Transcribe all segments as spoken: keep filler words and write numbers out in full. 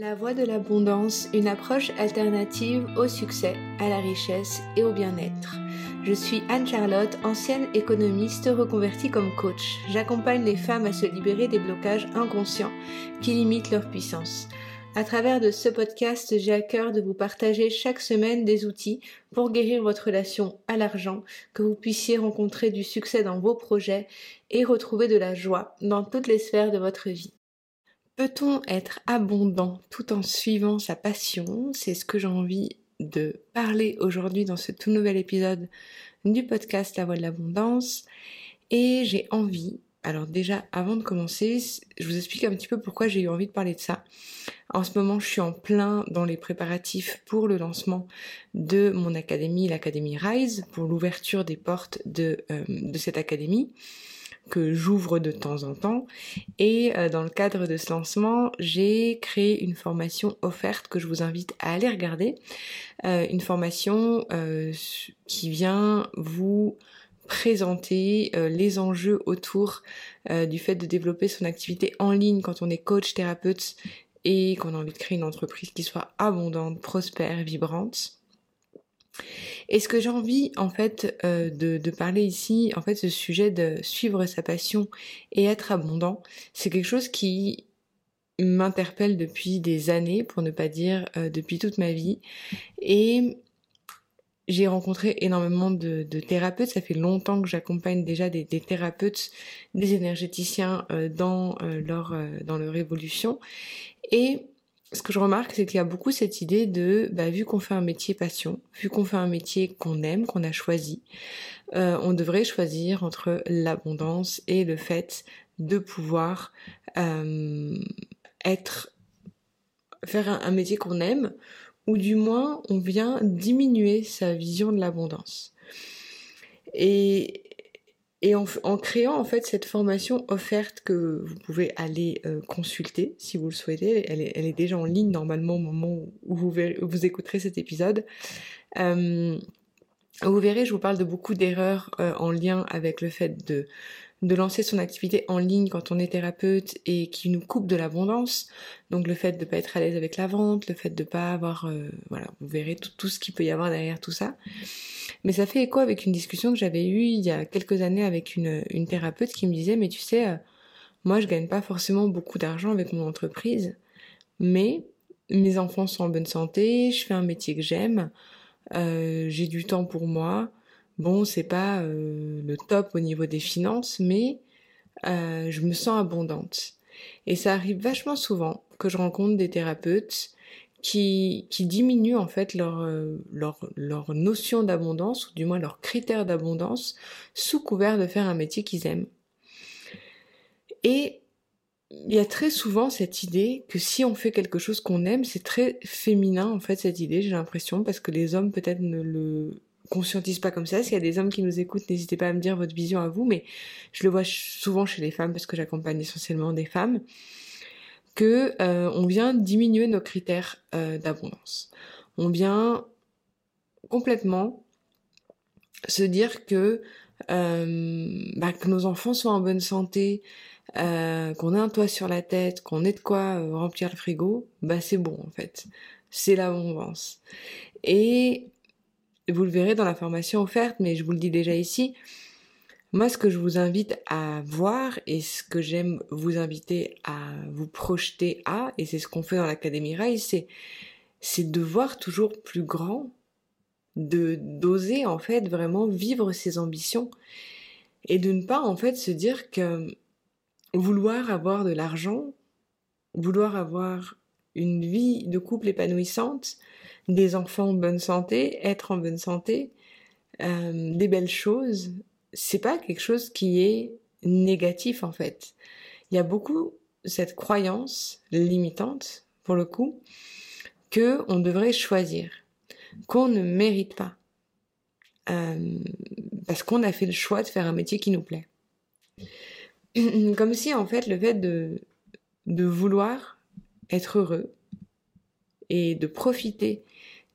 La voie de l'abondance, une approche alternative au succès, à la richesse et au bien-être. Je suis Anne-Charlotte, ancienne économiste reconvertie comme coach. J'accompagne les femmes à se libérer des blocages inconscients qui limitent leur puissance. À travers de ce podcast, j'ai à cœur de vous partager chaque semaine des outils pour guérir votre relation à l'argent, que vous puissiez rencontrer du succès dans vos projets et retrouver de la joie dans toutes les sphères de votre vie. Peut-on être abondant tout en suivant sa passion? C'est ce que j'ai envie de parler aujourd'hui dans ce tout nouvel épisode du podcast La Voix de l'Abondance. Et j'ai envie, alors déjà avant de commencer, je vous explique un petit peu pourquoi j'ai eu envie de parler de ça. En ce moment, je suis en plein dans les préparatifs pour le lancement de mon académie, l'Académie Rise, pour l'ouverture des portes de, euh, de cette académie, que j'ouvre de temps en temps, et dans le cadre de ce lancement, j'ai créé une formation offerte que je vous invite à aller regarder, euh, une formation euh, qui vient vous présenter euh, les enjeux autour euh, du fait de développer son activité en ligne quand on est coach, thérapeute, et qu'on a envie de créer une entreprise qui soit abondante, prospère, vibrante. Et ce que j'ai envie en fait euh, de, de parler ici, en fait ce sujet de suivre sa passion et être abondant, c'est quelque chose qui m'interpelle depuis des années, pour ne pas dire euh, depuis toute ma vie. Et j'ai rencontré énormément de, de thérapeutes, ça fait longtemps que j'accompagne déjà des, des thérapeutes, des énergéticiens euh, dans, euh, leur, euh, dans leur évolution. Et ce que je remarque, c'est qu'il y a beaucoup cette idée de, bah, vu qu'on fait un métier passion, vu qu'on fait un métier qu'on aime, qu'on a choisi, euh, on devrait choisir entre l'abondance et le fait de pouvoir euh, être, faire un, un métier qu'on aime, ou du moins on vient diminuer sa vision de l'abondance. Et Et en, en créant en fait cette formation offerte que vous pouvez aller euh, consulter si vous le souhaitez, elle est, elle est déjà en ligne normalement au moment où vous, verrez, où vous écouterez cet épisode. Euh, vous verrez, je vous parle de beaucoup d'erreurs euh, en lien avec le fait de, de lancer son activité en ligne quand on est thérapeute et qui nous coupe de l'abondance. Donc le fait de pas être à l'aise avec la vente, le fait de pas avoir... Euh, voilà, vous verrez tout, tout ce qu'il peut y avoir derrière tout ça. Mais ça fait écho avec une discussion que j'avais eue il y a quelques années avec une, une thérapeute qui me disait « Mais tu sais, euh, moi je gagne pas forcément beaucoup d'argent avec mon entreprise, mais mes enfants sont en bonne santé, je fais un métier que j'aime, euh, j'ai du temps pour moi. Bon, c'est pas euh, le top au niveau des finances, mais euh, je me sens abondante. » Et ça arrive vachement souvent que je rencontre des thérapeutes Qui, qui diminuent en fait leur, leur, leur notion d'abondance, ou du moins leurs critères d'abondance, sous couvert de faire un métier qu'ils aiment. Et il y a très souvent cette idée que si on fait quelque chose qu'on aime, c'est très féminin en fait cette idée, j'ai l'impression, parce que les hommes peut-être ne le conscientisent pas comme ça. S'il y a des hommes qui nous écoutent, n'hésitez pas à me dire votre vision à vous, mais je le vois souvent chez les femmes parce que j'accompagne essentiellement des femmes, que euh, on vient diminuer nos critères euh, d'abondance. On vient complètement se dire que, euh, bah, que nos enfants soient en bonne santé, euh, qu'on ait un toit sur la tête, qu'on ait de quoi euh, remplir le frigo, bah c'est bon en fait. C'est l'abondance. Et vous le verrez dans la formation offerte, mais je vous le dis déjà ici, moi, ce que je vous invite à voir et ce que j'aime vous inviter à vous projeter à, et c'est ce qu'on fait dans l'Académie Rise, c'est, c'est de voir toujours plus grand, de, d'oser en fait vraiment vivre ses ambitions et de ne pas en fait se dire que vouloir avoir de l'argent, vouloir avoir une vie de couple épanouissante, des enfants en bonne santé, être en bonne santé, euh, des belles choses, c'est pas quelque chose qui est négatif en fait. Il y a beaucoup cette croyance limitante, pour le coup, que on devrait choisir, qu'on ne mérite pas, euh, parce qu'on a fait le choix de faire un métier qui nous plaît. Comme si en fait le fait de, de vouloir être heureux et de profiter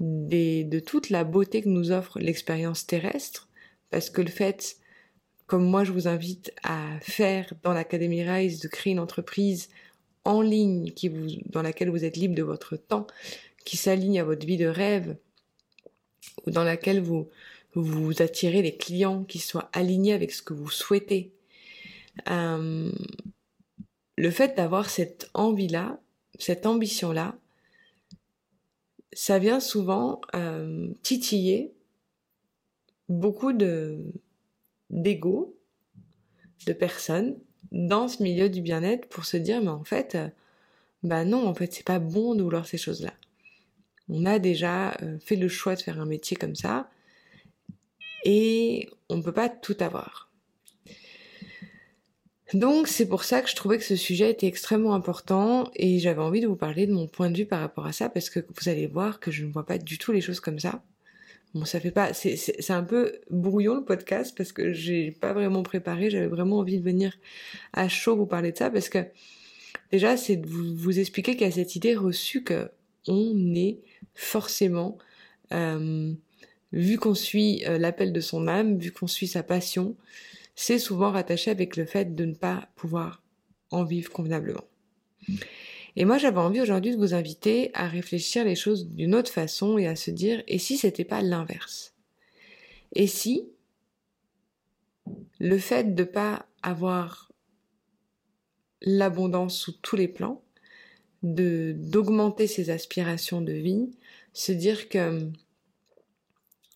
des, de toute la beauté que nous offre l'expérience terrestre, parce que le fait, comme moi je vous invite à faire dans l'Académie Rise, de créer une entreprise en ligne qui vous, dans laquelle vous êtes libre de votre temps, qui s'aligne à votre vie de rêve, ou dans laquelle vous vous attirez des clients qui soient alignés avec ce que vous souhaitez. Euh, le fait d'avoir cette envie-là, cette ambition-là, ça vient souvent euh, titiller beaucoup de d'ego, de personnes dans ce milieu du bien-être pour se dire mais en fait, euh, bah non, en fait c'est pas bon de vouloir ces choses-là. On a déjà euh, fait le choix de faire un métier comme ça et on ne peut pas tout avoir. Donc c'est pour ça que je trouvais que ce sujet était extrêmement important et j'avais envie de vous parler de mon point de vue par rapport à ça parce que vous allez voir que je ne vois pas du tout les choses comme ça. Bon, ça fait pas, c'est, c'est, c'est un peu brouillon le podcast parce que j'ai pas vraiment préparé, j'avais vraiment envie de venir à chaud vous parler de ça parce que déjà c'est de vous, vous expliquer qu'il y a cette idée reçue que on est forcément, euh, vu qu'on suit euh, l'appel de son âme, vu qu'on suit sa passion, c'est souvent rattaché avec le fait de ne pas pouvoir en vivre convenablement. Et moi, j'avais envie aujourd'hui de vous inviter à réfléchir les choses d'une autre façon et à se dire, et si c'était pas l'inverse ? Et si le fait de pas avoir l'abondance sous tous les plans, de, d'augmenter ses aspirations de vie, se dire que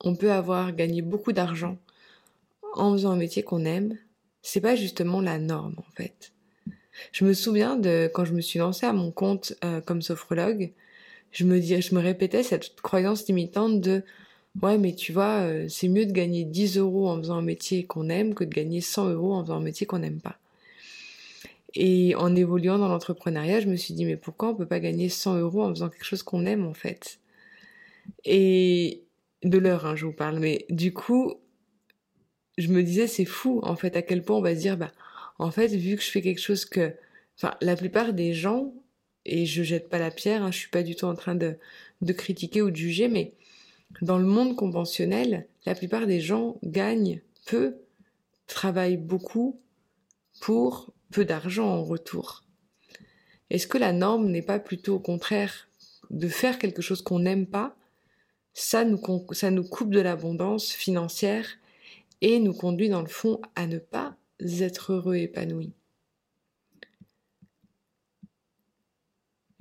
on peut avoir gagné beaucoup d'argent en faisant un métier qu'on aime, c'est pas justement la norme en fait. Je me souviens de quand je me suis lancée à mon compte euh, comme sophrologue, je me dis, je me répétais cette croyance limitante de ouais mais tu vois euh, c'est mieux de gagner dix euros en faisant un métier qu'on aime que de gagner cent euros en faisant un métier qu'on n'aime pas. Et en évoluant dans l'entrepreneuriat, je me suis dit mais pourquoi on peut pas gagner cent euros en faisant quelque chose qu'on aime en fait ? Et de l'heure, hein, je vous parle, mais du coup je me disais c'est fou en fait à quel point on va se dire bah en fait vu que je fais quelque chose que enfin la plupart des gens et je jette pas la pierre, hein, je suis pas du tout en train de de critiquer ou de juger mais dans le monde conventionnel la plupart des gens gagnent peu, travaillent beaucoup pour peu d'argent en retour. Est-ce que la norme n'est pas plutôt au contraire de faire quelque chose qu'on n'aime pas, ça nous ça nous coupe de l'abondance financière et nous conduit dans le fond à ne pas être heureux et épanoui.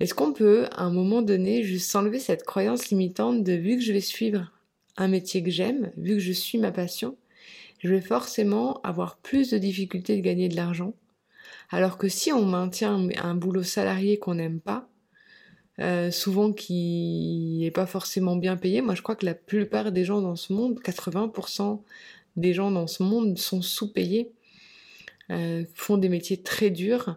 Est-ce qu'on peut, à un moment donné, juste s'enlever cette croyance limitante de vu que je vais suivre un métier que j'aime, vu que je suis ma passion, je vais forcément avoir plus de difficultés de gagner de l'argent, alors que si on maintient un boulot salarié qu'on n'aime pas, Euh, souvent qui n'est pas forcément bien payé. Moi, je crois que la plupart des gens dans ce monde, quatre-vingts pour cent des gens dans ce monde sont sous-payés, euh, font des métiers très durs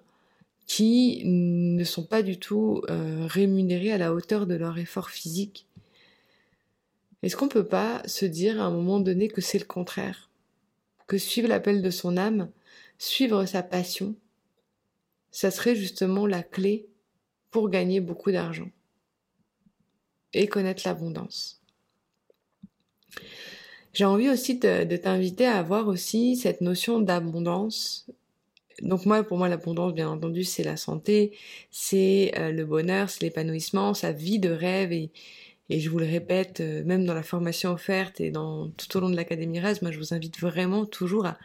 qui ne sont pas du tout euh, rémunérés à la hauteur de leur effort physique. Est-ce qu'on peut pas se dire à un moment donné que c'est le contraire ? Que suivre l'appel de son âme, suivre sa passion, ça serait justement la clé pour gagner beaucoup d'argent et connaître l'abondance. J'ai envie aussi de, de t'inviter à avoir aussi cette notion d'abondance. Donc moi, pour moi, l'abondance, bien entendu, c'est la santé, c'est euh, le bonheur, c'est l'épanouissement, sa vie de rêve. Et, et je vous le répète, euh, même dans la formation offerte et dans, tout au long de l'Académie Rise, moi, je vous invite vraiment toujours à,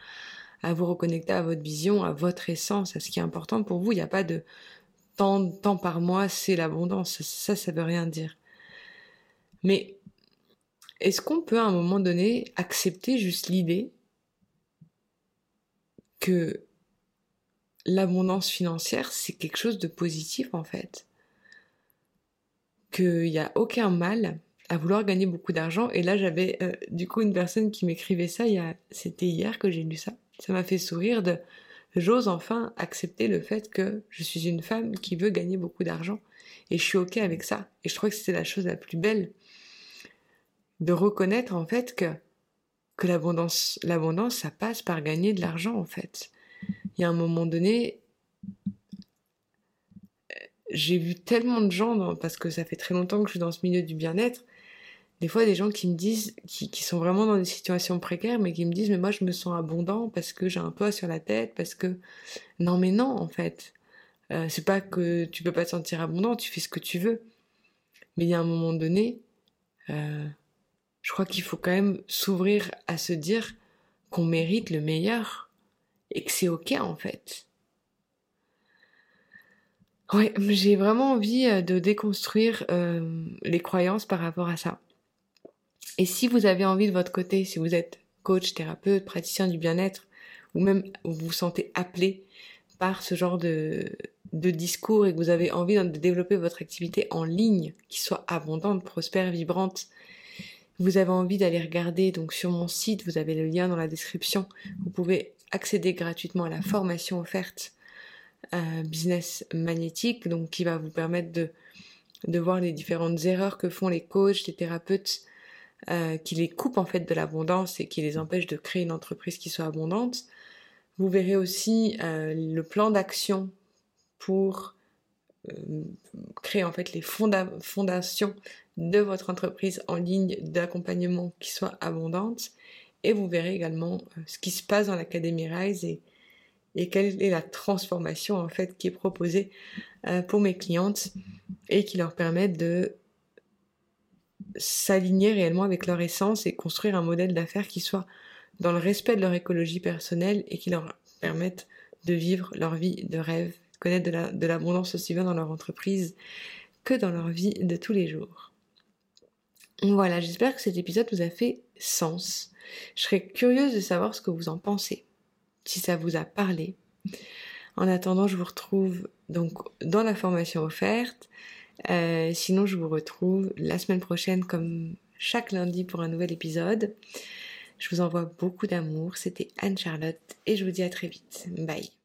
à vous reconnecter à votre vision, à votre essence, à ce qui est important pour vous. Il n'y a pas de Tant de temps par mois, c'est l'abondance. Ça, ça veut rien dire. Mais est-ce qu'on peut, à un moment donné, accepter juste l'idée que l'abondance financière, c'est quelque chose de positif, en fait ? Qu'il n'y a aucun mal à vouloir gagner beaucoup d'argent. Et là, j'avais euh, du coup une personne qui m'écrivait ça. Il y a... C'était hier que j'ai lu ça. Ça m'a fait sourire de... J'ose enfin accepter le fait que je suis une femme qui veut gagner beaucoup d'argent et je suis ok avec ça. Et je trouvais que c'était la chose la plus belle de reconnaître en fait que, que l'abondance, l'abondance ça passe par gagner de l'argent en fait. Il y a un moment donné, j'ai vu tellement de gens, dans, parce que ça fait très longtemps que je suis dans ce milieu du bien-être, des fois des gens qui me disent, qui, qui sont vraiment dans des situations précaires, mais qui me disent mais moi je me sens abondant parce que j'ai un toit sur la tête, parce que non mais non en fait, Euh, c'est pas que tu peux pas te sentir abondant, tu fais ce que tu veux. Mais il y a un moment donné, euh, je crois qu'il faut quand même s'ouvrir à se dire qu'on mérite le meilleur et que c'est ok en fait. Ouais, j'ai vraiment envie de déconstruire euh, les croyances par rapport à ça. Et si vous avez envie de votre côté, si vous êtes coach, thérapeute, praticien du bien-être, ou même vous vous sentez appelé par ce genre de, de discours et que vous avez envie de développer votre activité en ligne, qui soit abondante, prospère, vibrante, vous avez envie d'aller regarder, donc sur mon site, vous avez le lien dans la description, vous pouvez accéder gratuitement à la formation offerte Euh, business magnétique, donc qui va vous permettre de, de voir les différentes erreurs que font les coachs, les thérapeutes, euh, qui les coupent en fait de l'abondance et qui les empêchent de créer une entreprise qui soit abondante. Vous verrez aussi euh, le plan d'action pour euh, créer en fait les fonda- fondations de votre entreprise en ligne d'accompagnement qui soit abondante, et vous verrez également euh, ce qui se passe dans l'Académie Rise et et quelle est la transformation en fait qui est proposée euh, pour mes clientes et qui leur permet de s'aligner réellement avec leur essence et construire un modèle d'affaires qui soit dans le respect de leur écologie personnelle et qui leur permette de vivre leur vie de rêve, connaître de, la, de l'abondance aussi bien dans leur entreprise que dans leur vie de tous les jours. Voilà, j'espère que cet épisode vous a fait sens. Je serais curieuse de savoir ce que vous en pensez, si ça vous a parlé. En attendant, je vous retrouve donc dans la formation offerte. Euh, sinon, je vous retrouve la semaine prochaine comme chaque lundi pour un nouvel épisode. Je vous envoie beaucoup d'amour. C'était Anne-Charlotte et je vous dis à très vite. Bye.